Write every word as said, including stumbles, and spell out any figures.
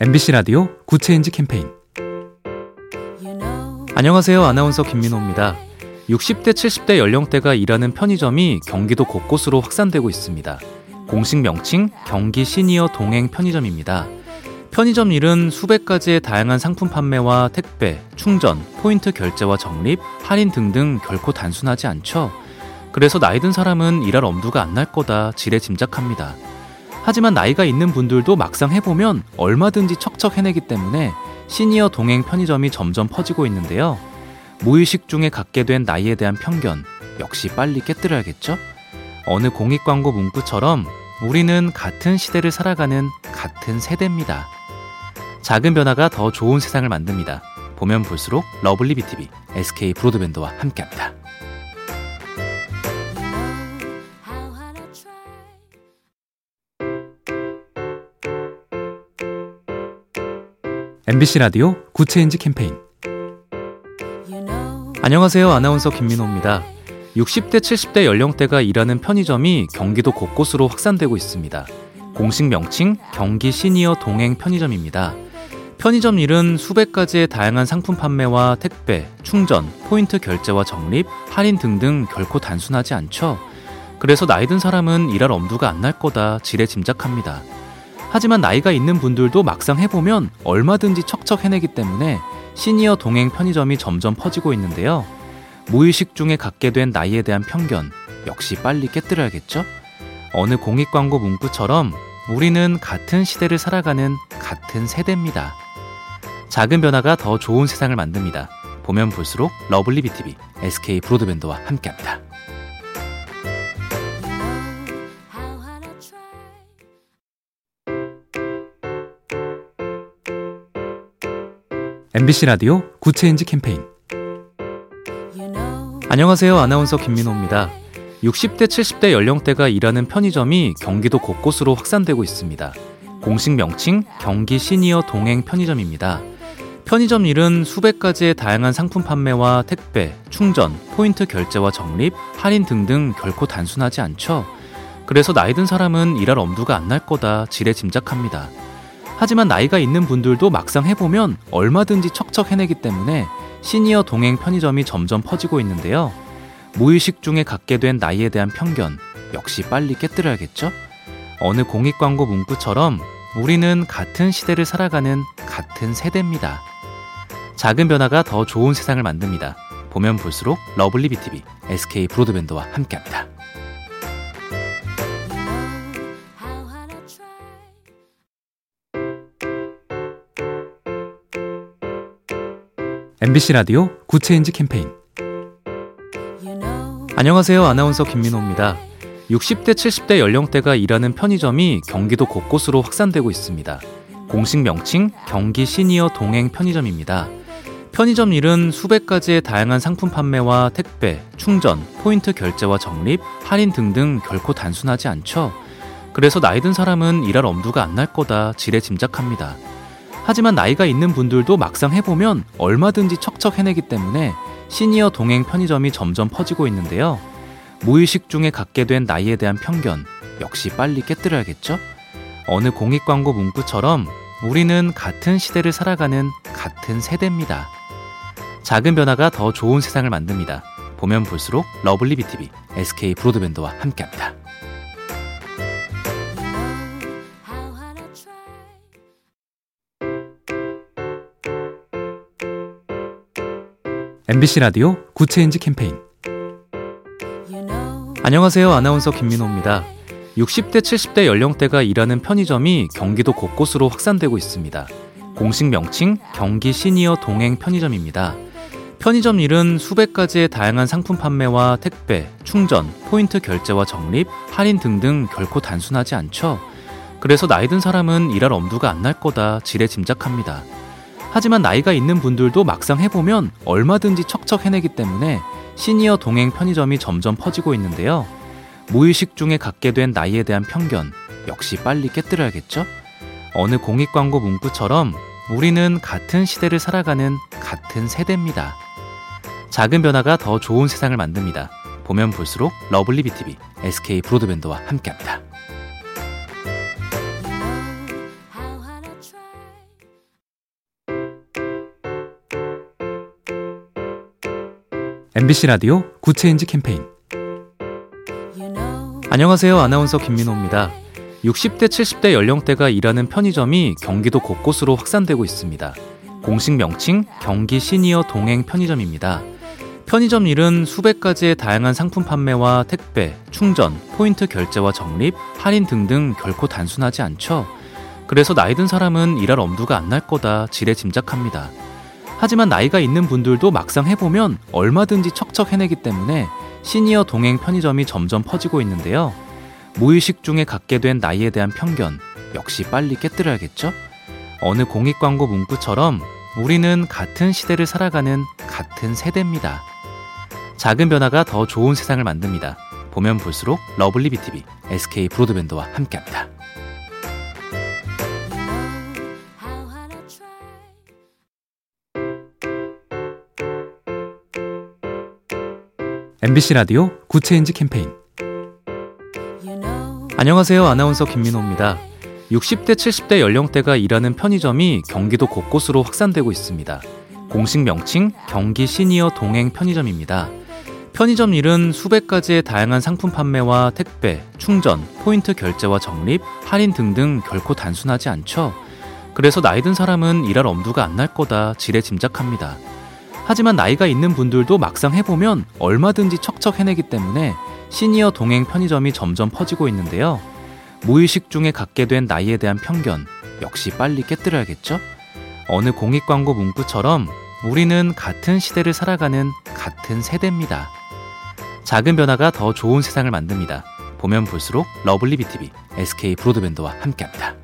엠비씨 라디오 굿 체인지 캠페인. 안녕하세요. 아나운서 김민호입니다. 육십 대 칠십 대 연령대가 일하는 편의점이 경기도 곳곳으로 확산되고 있습니다. 공식 명칭 경기 시니어 동행 편의점입니다. 편의점 일은 수백 가지의 다양한 상품 판매와 택배, 충전, 포인트 결제와 적립, 할인 등등 결코 단순하지 않죠. 그래서 나이 든 사람은 일할 엄두가 안 날 거다 지레 짐작합니다. 하지만 나이가 있는 분들도 막상 해보면 얼마든지 척척 해내기 때문에 시니어 동행 편의점이 점점 퍼지고 있는데요. 무의식 중에 갖게 된 나이에 대한 편견 역시 빨리 깨뜨려야겠죠? 어느 공익광고 문구처럼 우리는 같은 시대를 살아가는 같은 세대입니다. 작은 변화가 더 좋은 세상을 만듭니다. 보면 볼수록 러블리비티비, 에스케이 브로드밴드와 함께합니다. 엠비씨 라디오 굿 체인지 캠페인. 안녕하세요. 아나운서 김민호입니다. 육십 대 칠십 대 연령대가 일하는 편의점이 경기도 곳곳으로 확산되고 있습니다. 공식 명칭 경기 시니어 동행 편의점입니다. 편의점 일은 수백 가지의 다양한 상품 판매와 택배, 충전, 포인트 결제와 적립, 할인 등등 결코 단순하지 않죠. 그래서 나이 든 사람은 일할 엄두가 안 날 거다 지레 짐작합니다. 하지만 나이가 있는 분들도 막상 해보면 얼마든지 척척 해내기 때문에 시니어 동행 편의점이 점점 퍼지고 있는데요. 무의식 중에 갖게 된 나이에 대한 편견 역시 빨리 깨뜨려야겠죠? 어느 공익광고 문구처럼 우리는 같은 시대를 살아가는 같은 세대입니다. 작은 변화가 더 좋은 세상을 만듭니다. 보면 볼수록 러블리비티비, 에스케이 브로드밴드와 함께합니다. 엠비씨 라디오 굿 체인지 캠페인. 안녕하세요. 아나운서 김민호입니다. 육십 대 칠십 대 연령대가 일하는 편의점이 경기도 곳곳으로 확산되고 있습니다. 공식 명칭 경기 시니어 동행 편의점입니다. 편의점 일은 수백 가지의 다양한 상품 판매와 택배, 충전, 포인트 결제와 적립, 할인 등등 결코 단순하지 않죠. 그래서 나이 든 사람은 일할 엄두가 안 날 거다 지레 짐작합니다. 하지만 나이가 있는 분들도 막상 해보면 얼마든지 척척 해내기 때문에 시니어 동행 편의점이 점점 퍼지고 있는데요. 무의식 중에 갖게 된 나이에 대한 편견 역시 빨리 깨뜨려야겠죠? 어느 공익광고 문구처럼 우리는 같은 시대를 살아가는 같은 세대입니다. 작은 변화가 더 좋은 세상을 만듭니다. 보면 볼수록 러블리비티비, 에스케이 브로드밴드와 함께합니다. 엠비씨 라디오 굿 체인지 캠페인. 안녕하세요. 아나운서 김민호입니다. 육십 대 칠십 대 연령대가 일하는 편의점이 경기도 곳곳으로 확산되고 있습니다. 공식 명칭 경기 시니어 동행 편의점입니다. 편의점 일은 수백 가지의 다양한 상품 판매와 택배, 충전, 포인트 결제와 적립, 할인 등등 결코 단순하지 않죠. 그래서 나이 든 사람은 일할 엄두가 안 날 거다 지레 짐작합니다. 하지만 나이가 있는 분들도 막상 해보면 얼마든지 척척 해내기 때문에 시니어 동행 편의점이 점점 퍼지고 있는데요. 무의식 중에 갖게 된 나이에 대한 편견 역시 빨리 깨뜨려야겠죠? 어느 공익광고 문구처럼 우리는 같은 시대를 살아가는 같은 세대입니다. 작은 변화가 더 좋은 세상을 만듭니다. 보면 볼수록 러블리비티비, 에스케이 브로드밴드와 함께합니다. 엠비씨 라디오 굿 체인지 캠페인. 안녕하세요. 아나운서 김민호입니다. 육십 대 칠십 대 연령대가 일하는 편의점이 경기도 곳곳으로 확산되고 있습니다. 공식 명칭 경기 시니어 동행 편의점입니다. 편의점 일은 수백 가지의 다양한 상품 판매와 택배, 충전, 포인트 결제와 적립, 할인 등등 결코 단순하지 않죠. 그래서 나이 든 사람은 일할 엄두가 안 날 거다 지레 짐작합니다. 하지만 나이가 있는 분들도 막상 해보면 얼마든지 척척 해내기 때문에 시니어 동행 편의점이 점점 퍼지고 있는데요. 무의식 중에 갖게 된 나이에 대한 편견 역시 빨리 깨뜨려야겠죠? 어느 공익광고 문구처럼 우리는 같은 시대를 살아가는 같은 세대입니다. 작은 변화가 더 좋은 세상을 만듭니다. 보면 볼수록 러블리비티비, 에스케이 브로드밴드와 함께합니다. 엠비씨 라디오 굿 체인지 캠페인. 안녕하세요. 아나운서 김민호입니다. 육십 대, 칠십 대 연령대가 일하는 편의점이 경기도 곳곳으로 확산되고 있습니다. 공식 명칭 경기 시니어 동행 편의점입니다. 편의점 일은 수백 가지의 다양한 상품 판매와 택배, 충전, 포인트 결제와 적립, 할인 등등 결코 단순하지 않죠. 그래서 나이 든 사람은 일할 엄두가 안 날 거다 지레 짐작합니다. 하지만 나이가 있는 분들도 막상 해보면 얼마든지 척척 해내기 때문에 시니어 동행 편의점이 점점 퍼지고 있는데요. 무의식 중에 갖게 된 나이에 대한 편견 역시 빨리 깨뜨려야겠죠? 어느 공익광고 문구처럼 우리는 같은 시대를 살아가는 같은 세대입니다. 작은 변화가 더 좋은 세상을 만듭니다. 보면 볼수록 러블리비티비, 에스케이 브로드밴드와 함께합니다. 엠비씨 라디오 굿 체인지 캠페인. 안녕하세요. 아나운서 김민호입니다. 육십 대, 칠십 대 연령대가 일하는 편의점이 경기도 곳곳으로 확산되고 있습니다. 공식 명칭 경기 시니어 동행 편의점입니다. 편의점 일은 수백 가지의 다양한 상품 판매와 택배, 충전, 포인트 결제와 적립, 할인 등등 결코 단순하지 않죠. 그래서 나이 든 사람은 일할 엄두가 안 날 거다 지레 짐작합니다. 하지만 나이가 있는 분들도 막상 해보면 얼마든지 척척 해내기 때문에 시니어 동행 편의점이 점점 퍼지고 있는데요. 무의식 중에 갖게 된 나이에 대한 편견 역시 빨리 깨뜨려야겠죠? 어느 공익광고 문구처럼 우리는 같은 시대를 살아가는 같은 세대입니다. 작은 변화가 더 좋은 세상을 만듭니다. 보면 볼수록 러블리비티비, 에스케이 브로드밴드와 함께합니다.